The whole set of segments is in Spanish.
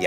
Y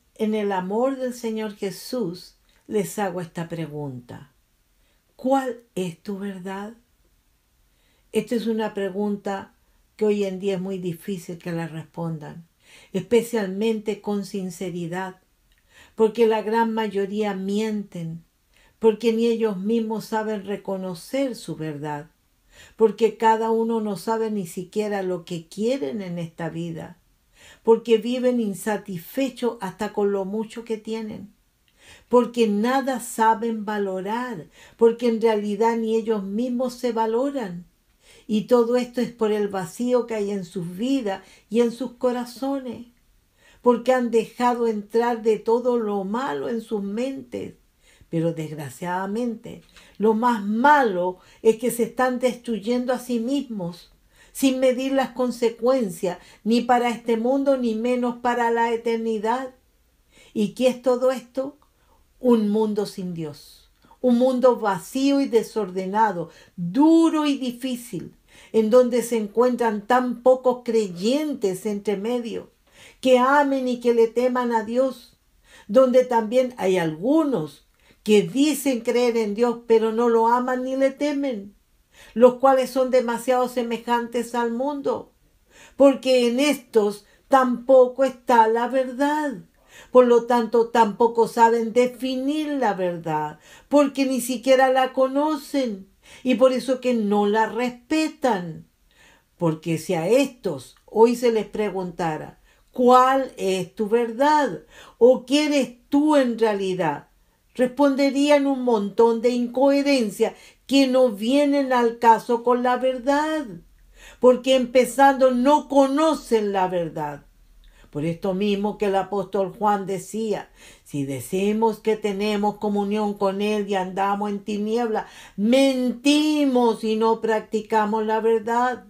en el amor del Señor Jesús, les hago esta pregunta. ¿Cuál es tu verdad? Esta es una pregunta que hoy en día es muy difícil que la respondan, especialmente con sinceridad, porque la gran mayoría mienten, porque ni ellos mismos saben reconocer su verdad. Porque cada uno no sabe ni siquiera lo que quieren en esta vida, porque viven insatisfechos hasta con lo mucho que tienen, porque nada saben valorar, porque en realidad ni ellos mismos se valoran. Y todo esto es por el vacío que hay en sus vidas y en sus corazones, porque han dejado entrar de todo lo malo en sus mentes. Pero desgraciadamente, lo más malo es que se están destruyendo a sí mismos, sin medir las consecuencias, ni para este mundo, ni menos para la eternidad. ¿Y qué es todo esto? Un mundo sin Dios, un mundo vacío y desordenado, duro y difícil, en donde se encuentran tan pocos creyentes entre medio, que amen y que le teman a Dios, donde también hay algunos que dicen creer en Dios, pero no lo aman ni le temen, los cuales son demasiado semejantes al mundo, porque en estos tampoco está la verdad. Por lo tanto, tampoco saben definir la verdad, porque ni siquiera la conocen, y por eso que no la respetan. Porque si a estos hoy se les preguntara, ¿cuál es tu verdad? ¿O qué eres tú en realidad? Responderían un montón de incoherencias que no vienen al caso con la verdad, porque empezando no conocen la verdad. Por esto mismo que el apóstol Juan decía, si decimos que tenemos comunión con Él y andamos en tinieblas, mentimos y no practicamos la verdad.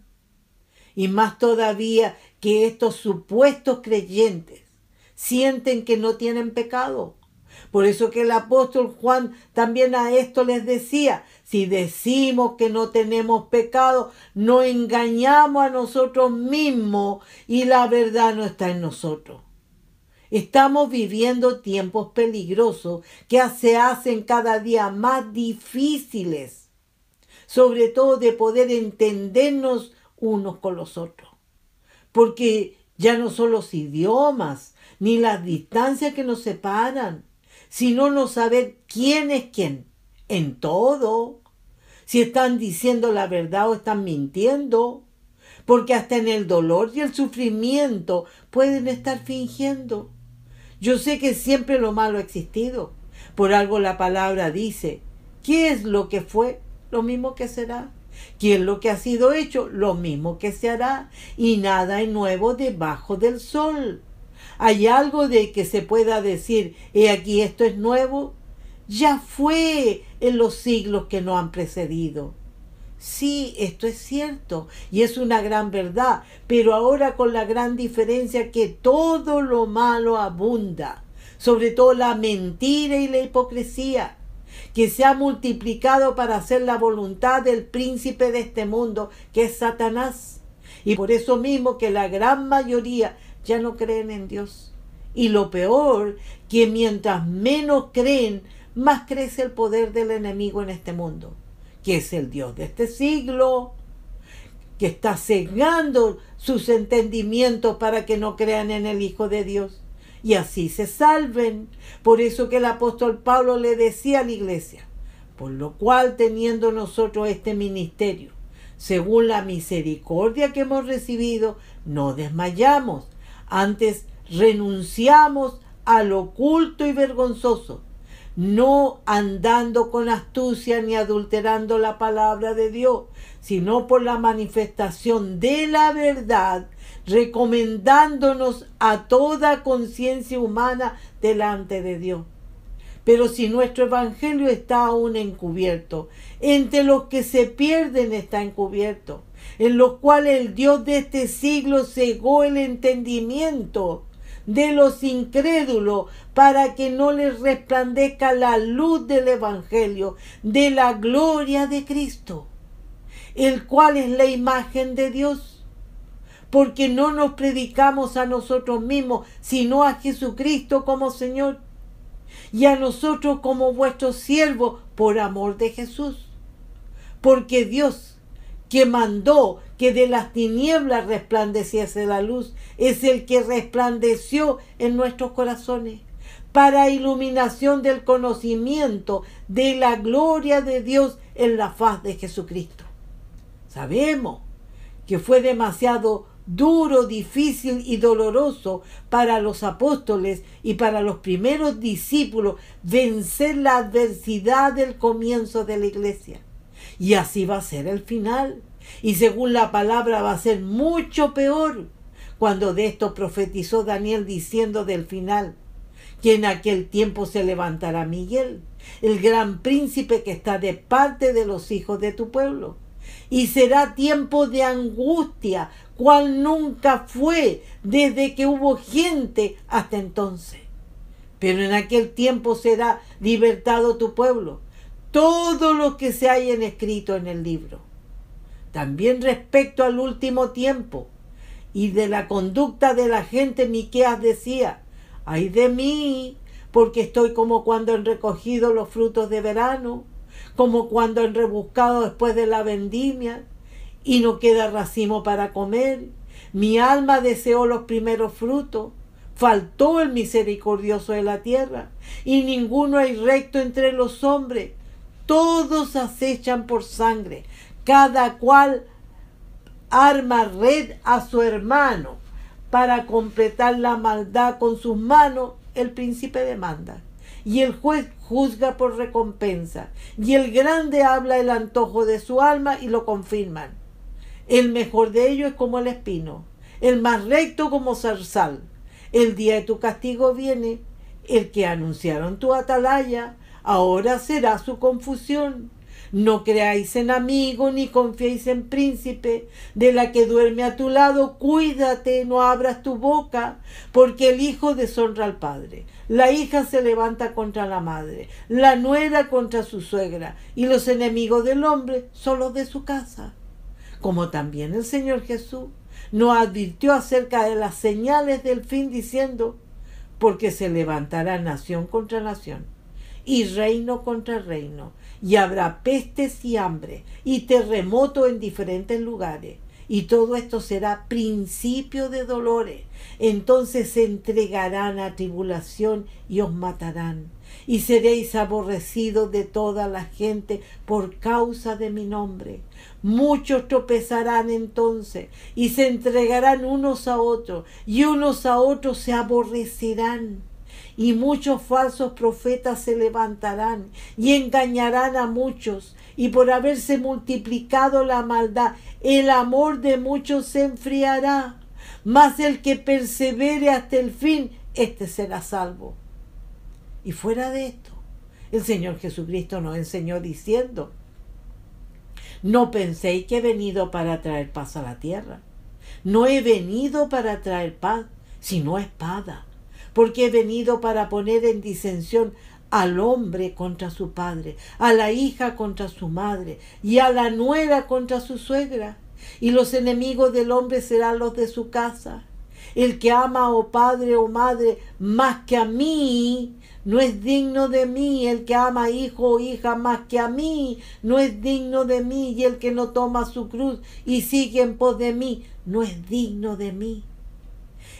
Y más todavía que estos supuestos creyentes sienten que no tienen pecado. Por eso que el apóstol Juan también a esto les decía, si decimos que no tenemos pecado, nos engañamos a nosotros mismos y la verdad no está en nosotros. Estamos viviendo tiempos peligrosos que se hacen cada día más difíciles, sobre todo de poder entendernos unos con los otros, porque ya no son los idiomas ni las distancias que nos separan, sino no saber quién es quién en todo, si están diciendo la verdad o están mintiendo, porque hasta en el dolor y el sufrimiento pueden estar fingiendo. Yo sé que siempre lo malo ha existido, por algo la palabra dice, ¿qué es lo que fue? Lo mismo que será. ¿Qué es lo que ha sido hecho? Lo mismo que se hará, y nada es nuevo debajo del sol. ¿Hay algo de que se pueda decir, he aquí esto es nuevo? Ya fue en los siglos que nos han precedido. Sí, esto es cierto y es una gran verdad, pero ahora con la gran diferencia que todo lo malo abunda, sobre todo la mentira y la hipocresía, que se ha multiplicado para hacer la voluntad del príncipe de este mundo, que es Satanás. Y por eso mismo que la gran mayoría ya no creen en Dios. Y lo peor, que mientras menos creen, más crece el poder del enemigo en este mundo, que es el Dios de este siglo, que está cegando sus entendimientos para que no crean en el Hijo de Dios. Y así se salven. Por eso que el apóstol Pablo le decía a la iglesia: por lo cual, teniendo nosotros este ministerio, según la misericordia que hemos recibido, no desmayamos, antes renunciamos a lo oculto y vergonzoso, no andando con astucia ni adulterando la palabra de Dios, sino por la manifestación de la verdad, recomendándonos a toda conciencia humana delante de Dios. Pero si nuestro evangelio está aún encubierto, entre los que se pierden está encubierto, en los cuales el Dios de este siglo cegó el entendimiento de los incrédulos, para que no les resplandezca la luz del evangelio de la gloria de Cristo, el cual es la imagen de Dios, porque no nos predicamos a nosotros mismos, sino a Jesucristo como Señor, y a nosotros como vuestros siervos por amor de Jesús. Porque Dios, que mandó que de las tinieblas resplandeciese la luz, es el que resplandeció en nuestros corazones para iluminación del conocimiento de la gloria de Dios en la faz de Jesucristo. Sabemos que fue demasiado duro, difícil y doloroso para los apóstoles y para los primeros discípulos vencer la adversidad del comienzo de la iglesia. Y así va a ser el final. Y según la palabra va a ser mucho peor, cuando de esto profetizó Daniel diciendo del final, que en aquel tiempo se levantará Miguel, el gran príncipe que está de parte de los hijos de tu pueblo. Y será tiempo de angustia, cual nunca fue desde que hubo gente hasta entonces. Pero en aquel tiempo será libertado tu pueblo, todo lo que se hayan escrito en el libro. También respecto al último tiempo y de la conducta de la gente, Miqueas decía: ay de mí, porque estoy como cuando han recogido los frutos de verano, como cuando han rebuscado después de la vendimia, y no queda racimo para comer. Mi alma deseó los primeros frutos, faltó el misericordioso de la tierra, y ninguno hay recto entre los hombres. Todos acechan por sangre, cada cual arma red a su hermano para completar la maldad con sus manos. El príncipe demanda y el juez juzga por recompensa, y el grande habla el antojo de su alma y lo confirman. El mejor de ellos es como el espino, el más recto como zarzal. El día de tu castigo viene, el que anunciaron tu atalaya, ahora será su confusión. No creáis en amigo, ni confiéis en príncipe. De la que duerme a tu lado, cuídate, no abras tu boca, porque el hijo deshonra al padre, la hija se levanta contra la madre, la nuera contra su suegra, y los enemigos del hombre son los de su casa. Como también el Señor Jesús nos advirtió acerca de las señales del fin, diciendo: porque se levantará nación contra nación, y reino contra reino, y habrá pestes y hambre y terremoto en diferentes lugares, y todo esto será principio de dolores. Entonces se entregarán a tribulación y os matarán, y seréis aborrecidos de toda la gente por causa de mi nombre. Muchos tropezarán entonces y se entregarán unos a otros, y unos a otros se aborrecerán. Y muchos falsos profetas se levantarán y engañarán a muchos, y por haberse multiplicado la maldad, el amor de muchos se enfriará. Mas el que persevere hasta el fin, este será salvo. Y fuera de esto, el Señor Jesucristo nos enseñó diciendo: no penséis que he venido para traer paz a la tierra. No he venido para traer paz, sino espada, porque he venido para poner en disensión al hombre contra su padre, a la hija contra su madre, y a la nuera contra su suegra. Y los enemigos del hombre serán los de su casa. El que ama o padre o madre más que a mí, no es digno de mí. El que ama hijo o hija más que a mí, no es digno de mí. Y el que no toma su cruz y sigue en pos de mí, no es digno de mí.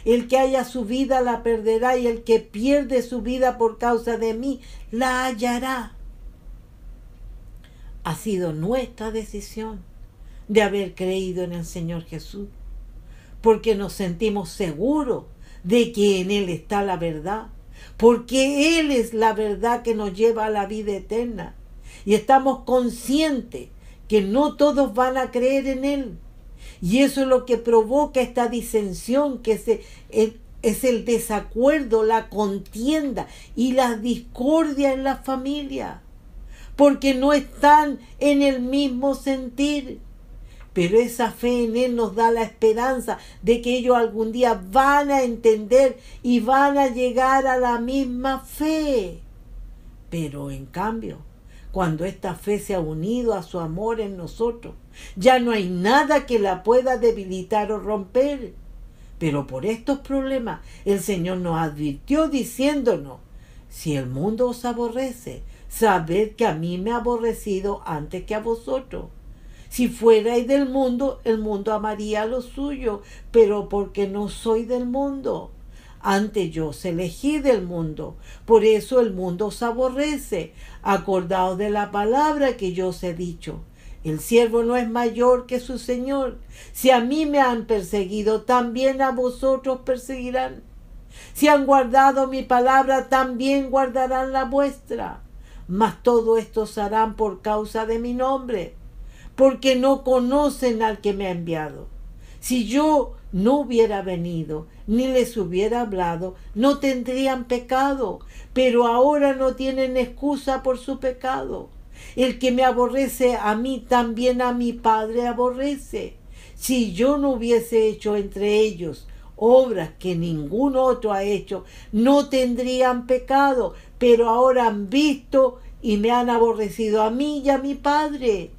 El que haya su vida la perderá, y el que pierde su vida por causa de mí, la hallará. Ha sido nuestra decisión de haber creído en el Señor Jesús, porque nos sentimos seguros de que en Él está la verdad, porque Él es la verdad que nos lleva a la vida eterna. Y estamos conscientes que no todos van a creer en Él. Y eso es lo que provoca esta disensión, que es el desacuerdo, la contienda y la discordia en la familia, porque no están en el mismo sentir. Pero esa fe en Él nos da la esperanza de que ellos algún día van a entender y van a llegar a la misma fe. Pero en cambio, cuando esta fe se ha unido a su amor en nosotros, ya no hay nada que la pueda debilitar o romper. Pero por estos problemas el Señor nos advirtió diciéndonos: si el mundo os aborrece, sabed que a mí me ha aborrecido antes que a vosotros. Si fuerais del mundo, el mundo amaría lo suyo, pero porque no soy del mundo. Antes yo os elegí del mundo, por eso el mundo os aborrece. Acordaos de la palabra que yo os he dicho: el siervo no es mayor que su señor. Si a mí me han perseguido, también a vosotros perseguirán. Si han guardado mi palabra, también guardarán la vuestra. Mas todo esto harán por causa de mi nombre, porque no conocen al que me ha enviado. Si yo no hubiera venido, ni les hubiera hablado, no tendrían pecado, pero ahora no tienen excusa por su pecado. El que me aborrece a mí, también a mi Padre aborrece. Si yo no hubiese hecho entre ellos obras que ningún otro ha hecho, no tendrían pecado, pero ahora han visto y me han aborrecido a mí y a mi Padre.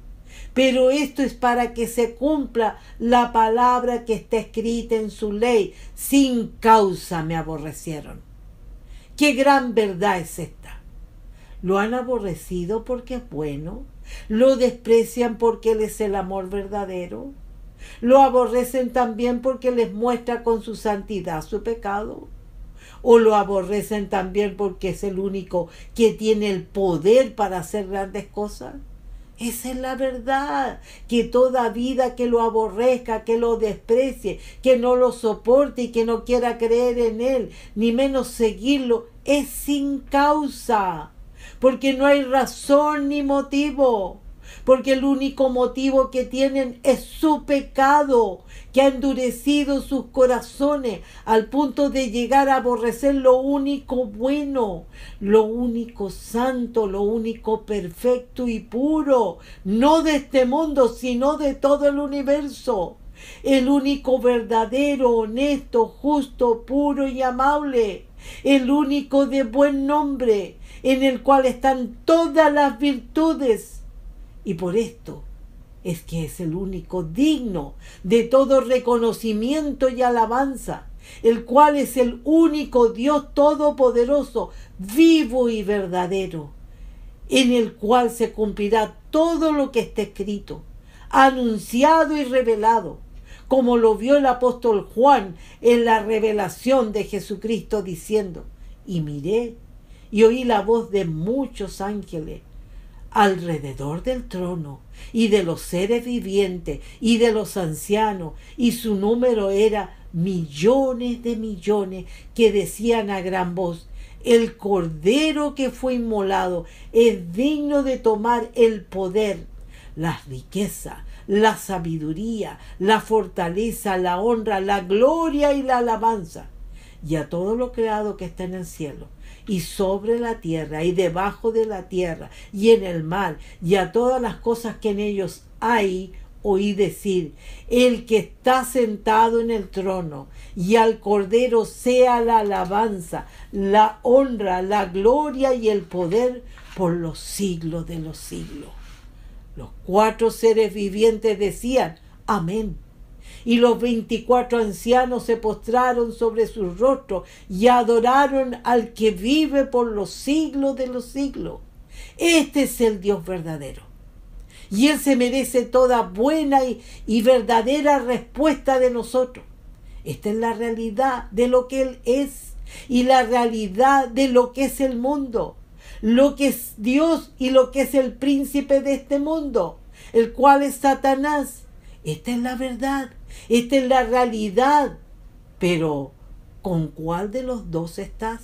Pero esto es para que se cumpla la palabra que está escrita en su ley: sin causa me aborrecieron. ¡Qué gran verdad es esta! Lo han aborrecido porque es bueno, lo desprecian porque Él es el amor verdadero, lo aborrecen también porque les muestra con su santidad su pecado, o lo aborrecen también porque es el único que tiene el poder para hacer grandes cosas. Esa es la verdad, que toda vida que lo aborrezca, que lo desprecie, que no lo soporte y que no quiera creer en Él, ni menos seguirlo, es sin causa, porque no hay razón ni motivo, porque el único motivo que tienen es su pecado, que ha endurecido sus corazones al punto de llegar a aborrecer lo único bueno, lo único santo, lo único perfecto y puro, no de este mundo, sino de todo el universo, el único verdadero, honesto, justo, puro y amable, el único de buen nombre, en el cual están todas las virtudes. Y por esto es que es el único digno de todo reconocimiento y alabanza, el cual es el único Dios todopoderoso, vivo y verdadero, en el cual se cumplirá todo lo que está escrito, anunciado y revelado, como lo vio el apóstol Juan en la revelación de Jesucristo diciendo: y miré y oí la voz de muchos ángeles alrededor del trono y de los seres vivientes y de los ancianos, y su número era millones de millones, que decían a gran voz: el Cordero que fue inmolado es digno de tomar el poder, la riqueza, la sabiduría, la fortaleza, la honra, la gloria y la alabanza. Y a todo lo creado que está en el cielo y sobre la tierra y debajo de la tierra y en el mar, y a todas las cosas que en ellos hay, oí decir: el que está sentado en el trono, y al Cordero sea la alabanza, la honra, la gloria y el poder por los siglos de los siglos. Los 4 seres vivientes decían: amén. Y los 24 ancianos se postraron sobre sus rostros y adoraron al que vive por los siglos de los siglos. Este es el Dios verdadero. Y Él se merece toda buena y verdadera respuesta de nosotros. Esta es la realidad de lo que Él es y la realidad de lo que es el mundo, lo que es Dios y lo que es el príncipe de este mundo, el cual es Satanás. Esta es la verdad, esta es la realidad. Pero, ¿con cuál de los dos estás?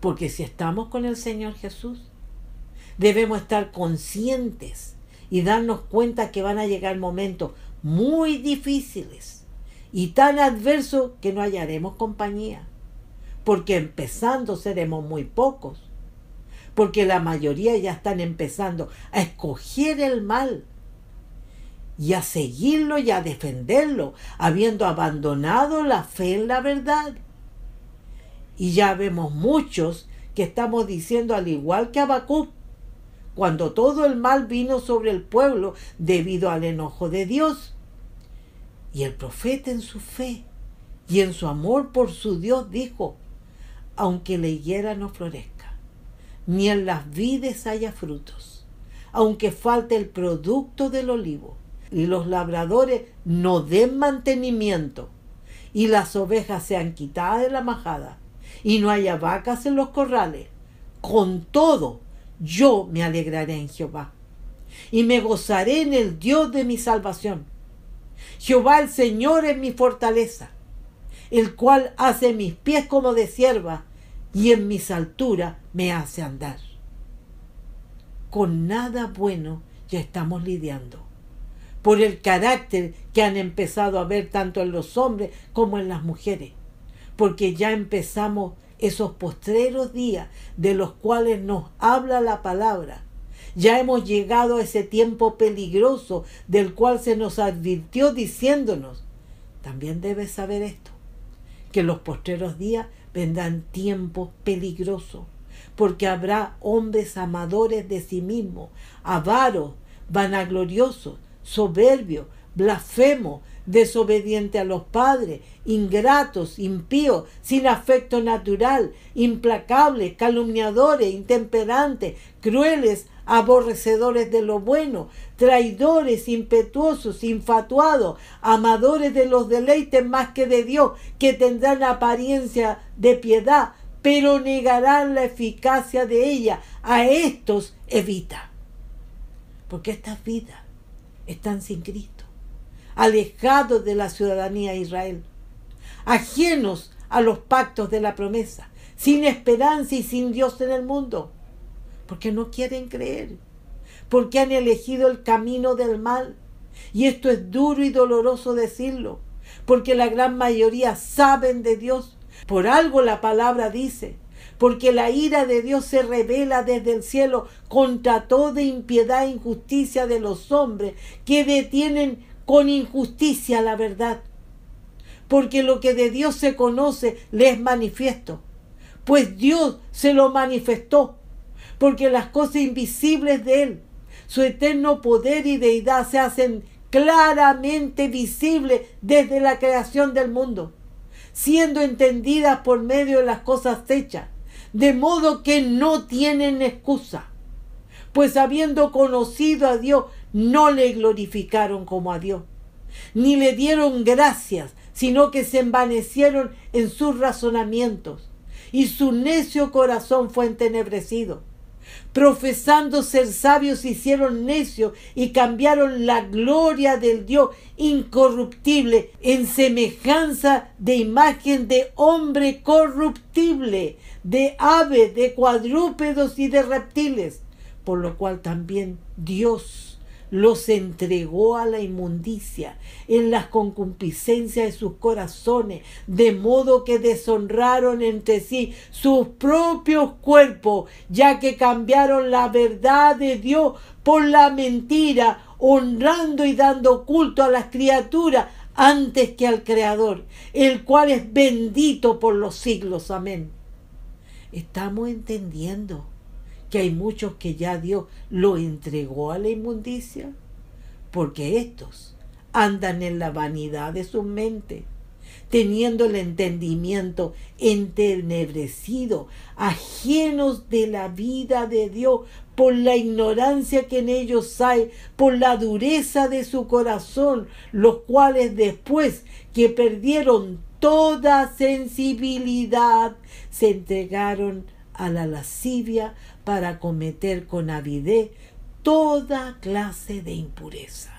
Porque si estamos con el Señor Jesús, debemos estar conscientes y darnos cuenta que van a llegar momentos muy difíciles y tan adversos que no hallaremos compañía. Porque empezando seremos muy pocos. Porque la mayoría ya están empezando a escoger el mal y a seguirlo y a defenderlo, habiendo abandonado la fe en la verdad. Y ya vemos muchos que estamos diciendo, al igual que Habacuc, cuando todo el mal vino sobre el pueblo debido al enojo de Dios. Y el profeta, en su fe y en su amor por su Dios, dijo: aunque la higuera no florezca, ni en las vides haya frutos, aunque falte el producto del olivo, y los labradores no den mantenimiento, y las ovejas sean quitadas de la majada, y no haya vacas en los corrales, con todo yo me alegraré en Jehová, y me gozaré en el Dios de mi salvación. Jehová el Señor es mi fortaleza, el cual hace mis pies como de sierva, y en mis alturas me hace andar. Con nada bueno ya estamos lidiando, por el carácter que han empezado a ver tanto en los hombres como en las mujeres, porque ya empezamos esos postreros días de los cuales nos habla la palabra. Ya hemos llegado a ese tiempo peligroso del cual se nos advirtió diciéndonos: también debes saber esto, que en los postreros días vendrán tiempos peligrosos, porque habrá hombres amadores de sí mismos, avaros, vanagloriosos, soberbios, blasfemos, desobedientes a los padres, ingratos, impíos, sin afecto natural, implacables, calumniadores, intemperantes, crueles, aborrecedores de lo bueno, traidores, impetuosos, infatuados, amadores de los deleites más que de Dios, que tendrán apariencia de piedad, pero negarán la eficacia de ella. A estos evita, porque estas vidas están sin Cristo, alejados de la ciudadanía de Israel, ajenos a los pactos de la promesa, sin esperanza y sin Dios en el mundo, porque no quieren creer, porque han elegido el camino del mal. Y esto es duro y doloroso decirlo, porque la gran mayoría saben de Dios. Por algo la palabra dice: porque la ira de Dios se revela desde el cielo contra toda impiedad e injusticia de los hombres, que detienen con injusticia la verdad. Porque lo que de Dios se conoce le es manifiesto, pues Dios se lo manifestó. Porque las cosas invisibles de Él, su eterno poder y deidad, se hacen claramente visibles desde la creación del mundo, siendo entendidas por medio de las cosas hechas, de modo que no tienen excusa. Pues habiendo conocido a Dios, no le glorificaron como a Dios, ni le dieron gracias, sino que se envanecieron en sus razonamientos, y su necio corazón fue entenebrecido. Profesando ser sabios, se hicieron necios y cambiaron la gloria del Dios incorruptible en semejanza de imagen de hombre corruptible, de aves, de cuadrúpedos y de reptiles, por lo cual también Dios los entregó a la inmundicia en las concupiscencias de sus corazones, de modo que deshonraron entre sí sus propios cuerpos, ya que cambiaron la verdad de Dios por la mentira, honrando y dando culto a las criaturas antes que al Creador, el cual es bendito por los siglos. Amén. Estamos entendiendo que hay muchos que ya Dios lo entregó a la inmundicia, porque estos andan en la vanidad de sus mentes, teniendo el entendimiento entenebrecido, ajenos de la vida de Dios, por la ignorancia que en ellos hay, por la dureza de su corazón, los cuales después que perdieron toda sensibilidad, se entregaron a la lascivia para cometer con avidez toda clase de impureza.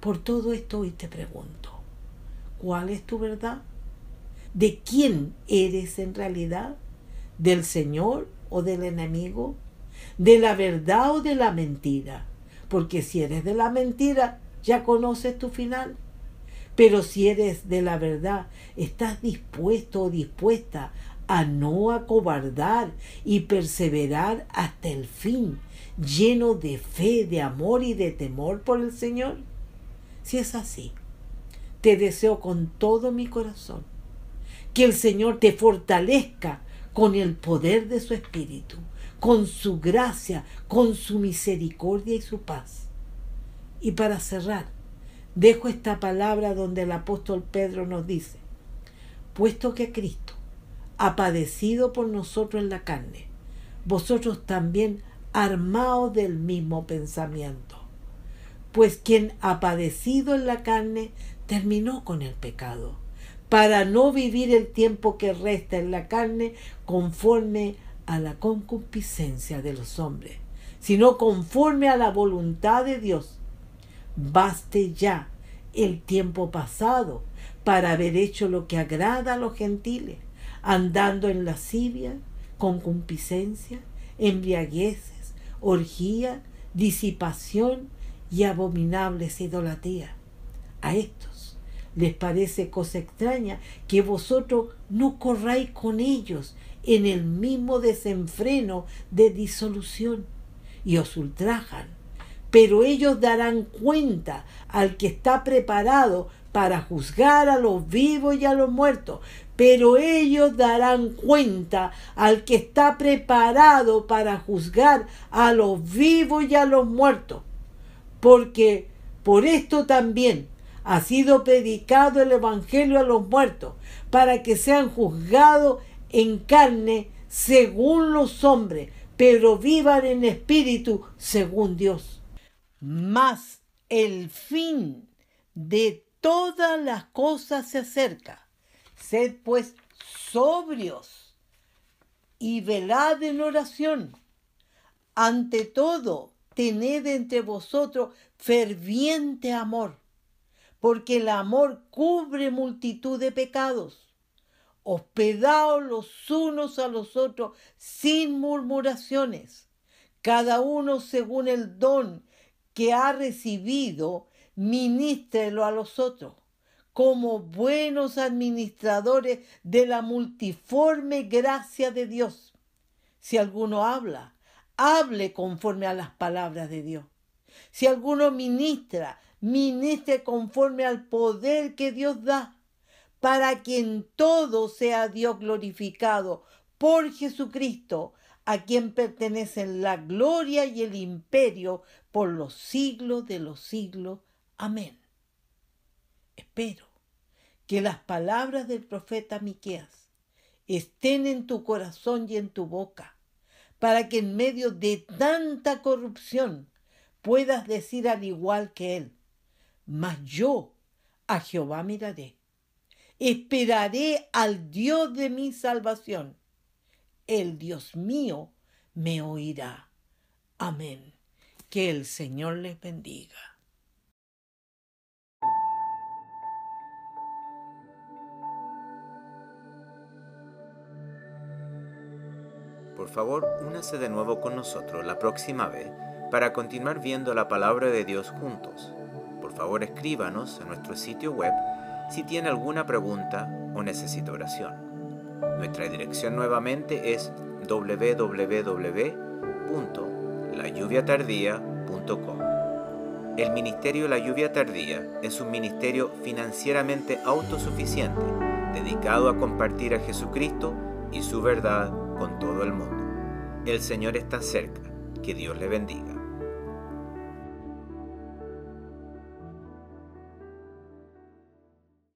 Por todo esto hoy te pregunto, ¿cuál es tu verdad? ¿De quién eres en realidad? ¿Del Señor o del enemigo? ¿De la verdad o de la mentira? Porque si eres de la mentira, ya conoces tu final. Pero si eres de la verdad, estás dispuesto o dispuesta a no acobardar y perseverar hasta el fin, lleno de fe, de amor y de temor por el Señor. Si es así, te deseo con todo mi corazón que el Señor te fortalezca con el poder de su Espíritu, con su gracia, con su misericordia y su paz. Y para cerrar, dejo esta palabra donde el apóstol Pedro nos dice: puesto que Cristo ha padecido por nosotros en la carne, vosotros también armaos del mismo pensamiento. Pues quien ha padecido en la carne terminó con el pecado, para no vivir el tiempo que resta en la carne conforme a la concupiscencia de los hombres, sino conforme a la voluntad de Dios. Baste ya el tiempo pasado para haber hecho lo que agrada a los gentiles, andando en lascivia, concupiscencia, embriagueces, orgía, disipación y abominables idolatrías. A estos les parece cosa extraña que vosotros no corráis con ellos en el mismo desenfreno de disolución y os ultrajan, pero ellos darán cuenta al que está preparado para juzgar a los vivos y a los muertos. Pero ellos darán cuenta al que está preparado para juzgar a los vivos y a los muertos, porque por esto también ha sido predicado el evangelio a los muertos, para que sean juzgados en carne según los hombres, pero vivan en espíritu según Dios. Mas el fin de todas las cosas se acerca. Sed pues sobrios y velad en oración. Ante todo, tened entre vosotros ferviente amor, porque el amor cubre multitud de pecados. Hospedaos los unos a los otros sin murmuraciones, cada uno según el don que ha recibido, minístrelo a los otros, como buenos administradores de la multiforme gracia de Dios. Si alguno habla, hable conforme a las palabras de Dios. Si alguno ministra, ministre conforme al poder que Dios da, para que en todo sea Dios glorificado por Jesucristo, a quien pertenecen la gloria y el imperio por los siglos de los siglos. Amén. Espero que las palabras del profeta Miqueas estén en tu corazón y en tu boca, para que en medio de tanta corrupción puedas decir al igual que él: mas yo a Jehová miraré, esperaré al Dios de mi salvación. El Dios mío me oirá. Amén. Que el Señor les bendiga. Por favor, únase de nuevo con nosotros la próxima vez para continuar viendo la palabra de Dios juntos. Por favor, escríbanos a nuestro sitio web si tiene alguna pregunta o necesita oración. Nuestra dirección nuevamente es www.lalluviatardia.com. El Ministerio La Lluvia Tardía es un ministerio financieramente autosuficiente, dedicado a compartir a Jesucristo y su verdad con todo el mundo. El Señor está cerca. Que Dios le bendiga.